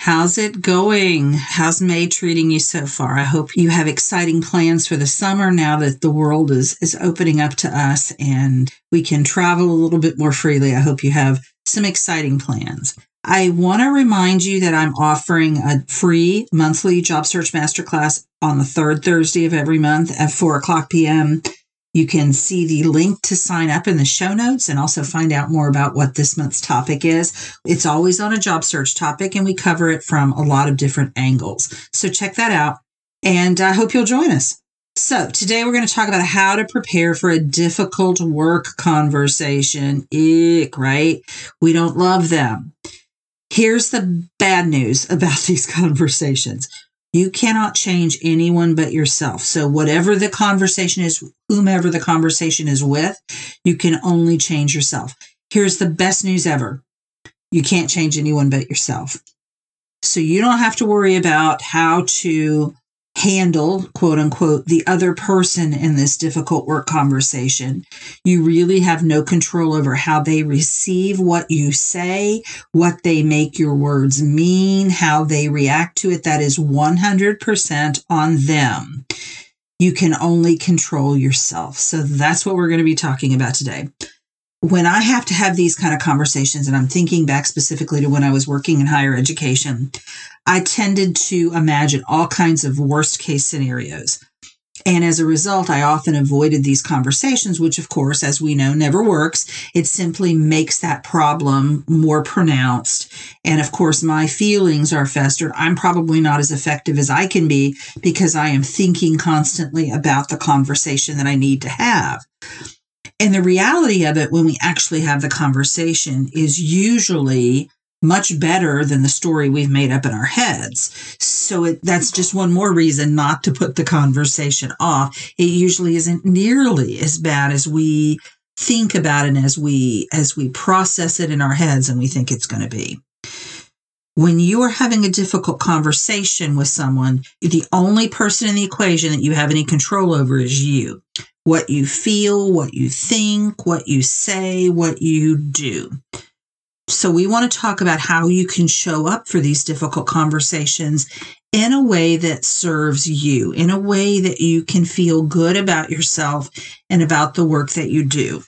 How's it going? How's May treating you so far? I hope you have exciting plans for the summer now that the world is opening up to us and we can travel a little bit more freely. I hope you have some exciting plans. I want to remind you that I'm offering a free monthly job search masterclass on the third Thursday of every month at 4:00 p.m. You can see the link to sign up in the show notes and also find out more about what this month's topic is. It's always on a job search topic, and we cover it from a lot of different angles. So check that out, and I hope you'll join us. So today we're going to talk about how to prepare for a difficult work conversation. Ick, right? We don't love them. Here's the bad news about these conversations. You cannot change anyone but yourself. So whatever the conversation is, whomever the conversation is with, you can only change yourself. Here's the best news ever. You can't change anyone but yourself. So you don't have to worry about how to handle, quote unquote, the other person in this difficult work conversation. You really have no control over how they receive what you say, what they make your words mean, how they react to it. That is 100% on them. You can only control yourself. So that's what we're going to be talking about today. When I have to have these kind of conversations, and I'm thinking back specifically to when I was working in higher education, I tended to imagine all kinds of worst case scenarios. And as a result, I often avoided these conversations, which of course, as we know, never works. It simply makes that problem more pronounced. And of course, my feelings are festered. I'm probably not as effective as I can be because I am thinking constantly about the conversation that I need to have. And the reality of it when we actually have the conversation is usually much better than the story we've made up in our heads. So that's just one more reason not to put the conversation off. It usually isn't nearly as bad as we think about it, as we process it in our heads and we think it's going to be. When you are having a difficult conversation with someone, the only person in the equation that you have any control over is you. What you feel, what you think, what you say, what you do. So we want to talk about how you can show up for these difficult conversations in a way that serves you, in a way that you can feel good about yourself and about the work that you do.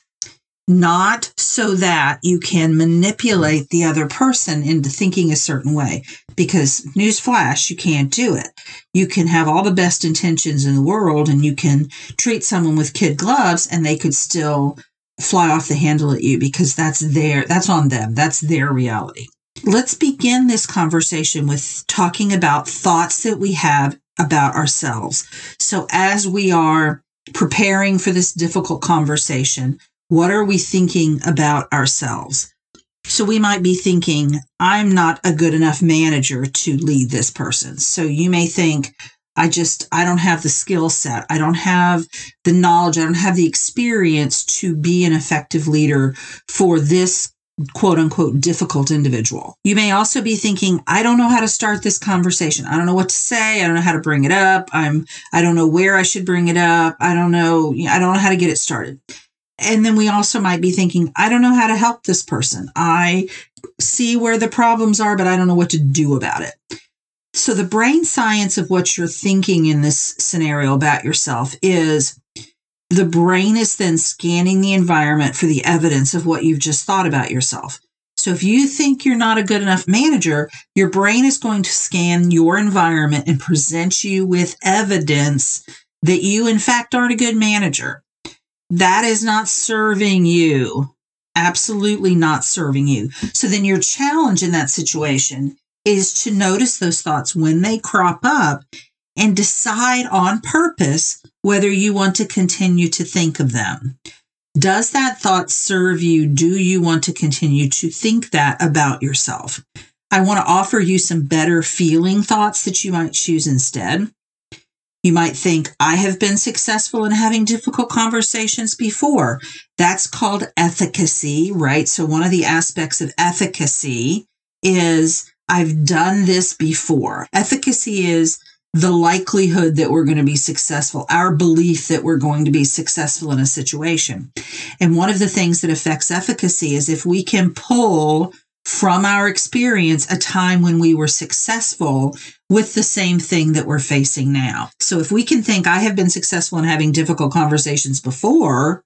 Not so that you can manipulate the other person into thinking a certain way, because newsflash, you can't do it. You can have all the best intentions in the world and you can treat someone with kid gloves and they could still fly off the handle at you because that's on them. That's their reality. Let's begin this conversation with talking about thoughts that we have about ourselves. So as we are preparing for this difficult conversation, what are we thinking about ourselves? So we might be thinking, I'm not a good enough manager to lead this person. So you may think, I don't have the skill set. I don't have the knowledge. I don't have the experience to be an effective leader for this quote unquote difficult individual. You may also be thinking, I don't know how to start this conversation. I don't know what to say. I don't know how to bring it up. I don't know where I should bring it up. I don't know how to get it started. And then we also might be thinking, I don't know how to help this person. I see where the problems are, but I don't know what to do about it. So the brain science of what you're thinking in this scenario about yourself is the brain is then scanning the environment for the evidence of what you've just thought about yourself. So if you think you're not a good enough manager, your brain is going to scan your environment and present you with evidence that you, in fact, aren't a good manager. That is not serving you. Absolutely not serving you. So then your challenge in that situation is to notice those thoughts when they crop up and decide on purpose whether you want to continue to think of them. Does that thought serve you? Do you want to continue to think that about yourself? I want to offer you some better feeling thoughts that you might choose instead. You might think, I have been successful in having difficult conversations before. That's called efficacy, right? So one of the aspects of efficacy is I've done this before. Efficacy is the likelihood that we're going to be successful, our belief that we're going to be successful in a situation. And one of the things that affects efficacy is if we can pull from our experience a time when we were successful with the same thing that we're facing now. So if we can think, I have been successful in having difficult conversations before,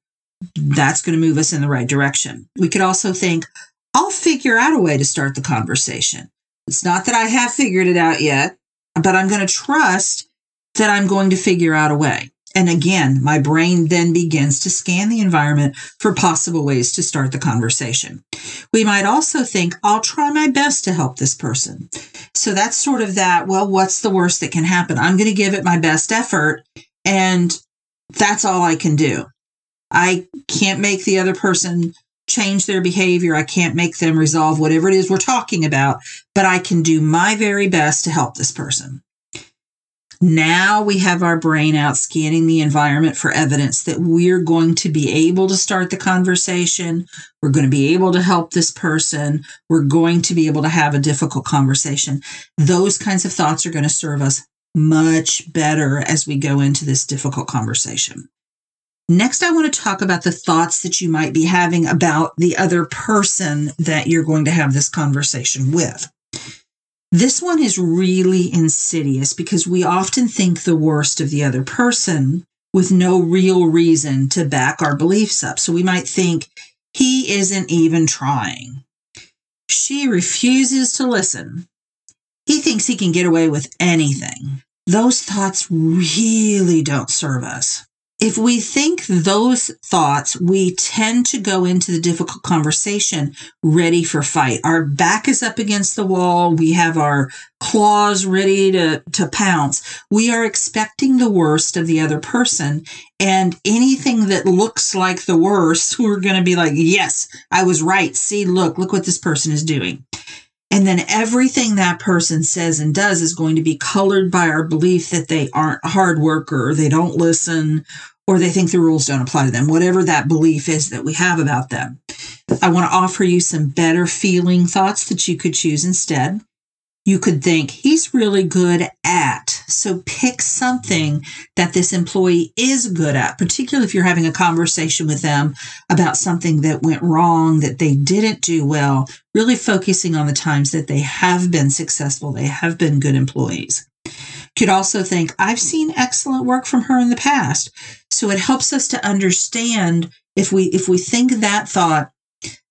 that's going to move us in the right direction. We could also think, I'll figure out a way to start the conversation. It's not that I have figured it out yet, but I'm going to trust that I'm going to figure out a way. And again, my brain then begins to scan the environment for possible ways to start the conversation. We might also think, I'll try my best to help this person. So that's sort of that, well, what's the worst that can happen? I'm going to give it my best effort, and that's all I can do. I can't make the other person change their behavior. I can't make them resolve whatever it is we're talking about, but I can do my very best to help this person. Now we have our brain out scanning the environment for evidence that we're going to be able to start the conversation. We're going to be able to help this person. We're going to be able to have a difficult conversation. Those kinds of thoughts are going to serve us much better as we go into this difficult conversation. Next, I want to talk about the thoughts that you might be having about the other person that you're going to have this conversation with. This one is really insidious because we often think the worst of the other person with no real reason to back our beliefs up. So we might think, he isn't even trying. She refuses to listen. He thinks he can get away with anything. Those thoughts really don't serve us. If we think those thoughts, we tend to go into the difficult conversation ready for fight. Our back is up against the wall. We have our claws ready to pounce. We are expecting the worst of the other person. And anything that looks like the worst, we're going to be like, yes, I was right. See, look what this person is doing. And then everything that person says and does is going to be colored by our belief that they aren't a hard worker, they don't listen, or they think the rules don't apply to them, whatever that belief is that we have about them. I want to offer you some better feeling thoughts that you could choose instead. You could think, he's really good at. So pick something that this employee is good at, particularly if you're having a conversation with them about something that went wrong, that they didn't do well, really focusing on the times that they have been successful, they have been good employees. You could also think, I've seen excellent work from her in the past. So it helps us to understand if we think that thought,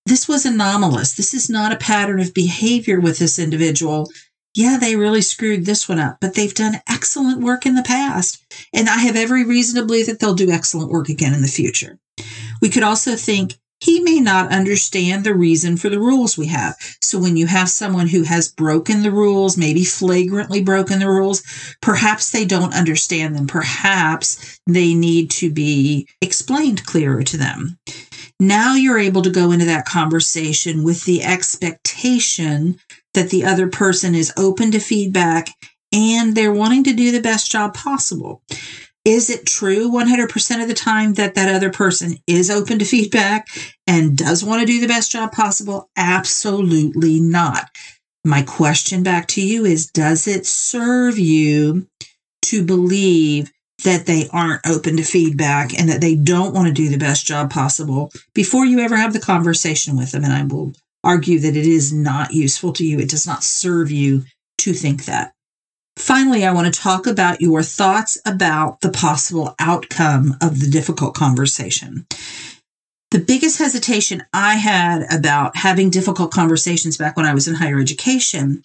this was anomalous. This is not a pattern of behavior with this individual. Yeah, they really screwed this one up, but they've done excellent work in the past. And I have every reason to believe that they'll do excellent work again in the future. We could also think, he may not understand the reason for the rules we have. So when you have someone who has broken the rules, maybe flagrantly broken the rules, perhaps they don't understand them. Perhaps they need to be explained clearer to them. Now you're able to go into that conversation with the expectation that the other person is open to feedback and they're wanting to do the best job possible. Is it true 100% of the time that other person is open to feedback and does want to do the best job possible? Absolutely not. My question back to you is, does it serve you to believe that they aren't open to feedback and that they don't want to do the best job possible before you ever have the conversation with them? And I will argue that it is not useful to you. It does not serve you to think that. Finally, I want to talk about your thoughts about the possible outcome of the difficult conversation. The biggest hesitation I had about having difficult conversations back when I was in higher education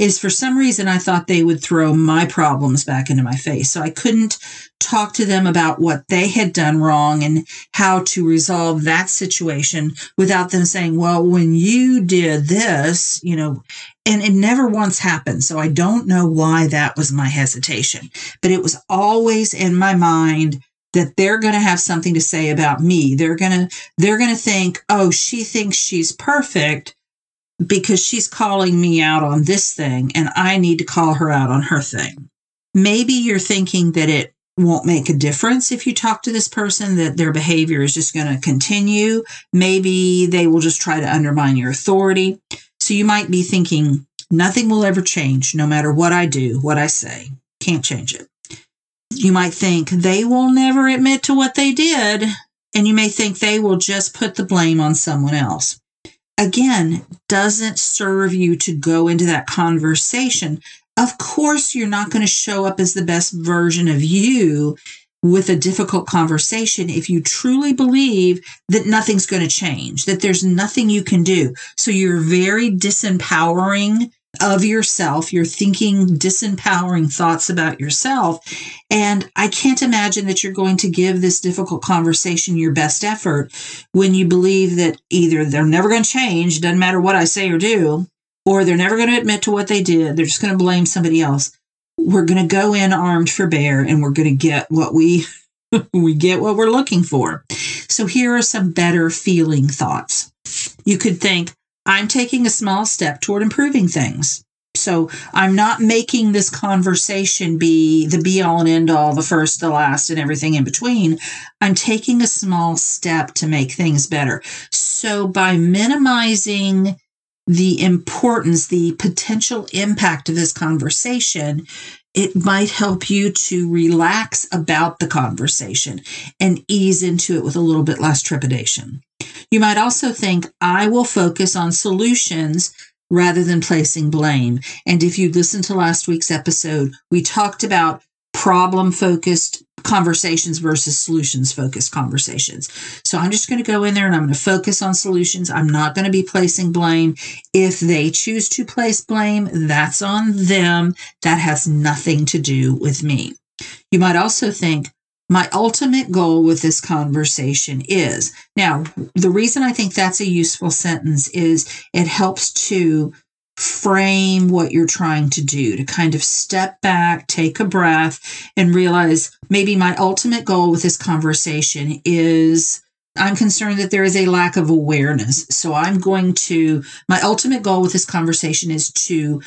is for some reason I thought they would throw my problems back into my face. So I couldn't talk to them about what they had done wrong and how to resolve that situation without them saying, well, when you did this, you know, and it never once happened. So I don't know why that was my hesitation, but it was always in my mind that they're going to have something to say about me. They're going to think, oh, she thinks she's perfect because she's calling me out on this thing and I need to call her out on her thing. Maybe you're thinking that it won't make a difference if you talk to this person, that their behavior is just going to continue. Maybe they will just try to undermine your authority. So you might be thinking, nothing will ever change no matter what I do, what I say. Can't change it. You might think they will never admit to what they did, and you may think they will just put the blame on someone else. Again, doesn't serve you to go into that conversation. Of course, you're not going to show up as the best version of you with a difficult conversation if you truly believe that nothing's going to change, that there's nothing you can do. So you're very disempowering of yourself. You're thinking disempowering thoughts about yourself. And I can't imagine that you're going to give this difficult conversation your best effort when you believe that either they're never going to change, doesn't matter what I say or do, or they're never going to admit to what they did. They're just going to blame somebody else. We're going to go in armed for bear and we're going to get what we get what we're looking for. So here are some better feeling thoughts. You could think, I'm taking a small step toward improving things. So I'm not making this conversation be the be-all and end-all, the first, the last, and everything in between. I'm taking a small step to make things better. So by minimizing the importance, the potential impact of this conversation, it might help you to relax about the conversation and ease into it with a little bit less trepidation. You might also think, I will focus on solutions rather than placing blame. And if you listened to last week's episode, we talked about problem-focused conversations versus solutions-focused conversations. So I'm just going to go in there and I'm going to focus on solutions. I'm not going to be placing blame. If they choose to place blame, that's on them. That has nothing to do with me. You might also think, my ultimate goal with this conversation is. Now, the reason I think that's a useful sentence is it helps to frame what you're trying to do, to kind of step back, take a breath, and realize maybe my ultimate goal with this conversation is I'm concerned that there is a lack of awareness. So my ultimate goal with this conversation is to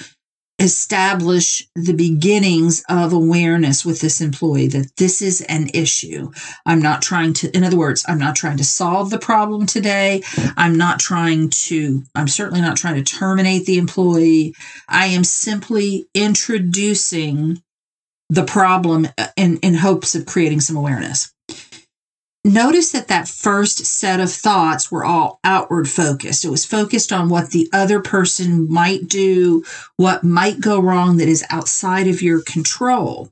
establish the beginnings of awareness with this employee that this is an issue. I'm not trying to solve the problem today. I'm certainly not trying to terminate the employee. I am simply introducing the problem in hopes of creating some awareness. Notice that first set of thoughts were all outward focused. It was focused on what the other person might do, what might go wrong that is outside of your control.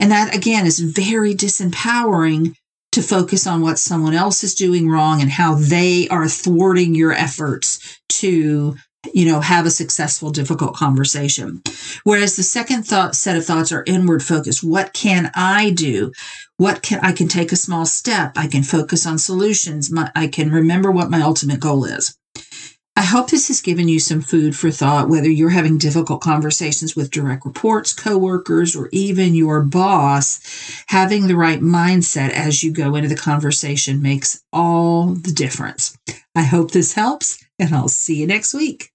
And that, again, is very disempowering to focus on what someone else is doing wrong and how they are thwarting your efforts to, you know, have a successful, difficult conversation. Whereas the second set of thoughts are inward focused. What can I do? I can take a small step. I can focus on solutions. I can remember what my ultimate goal is. I hope this has given you some food for thought, whether you're having difficult conversations with direct reports, coworkers, or even your boss. Having the right mindset as you go into the conversation makes all the difference. I hope this helps, and I'll see you next week.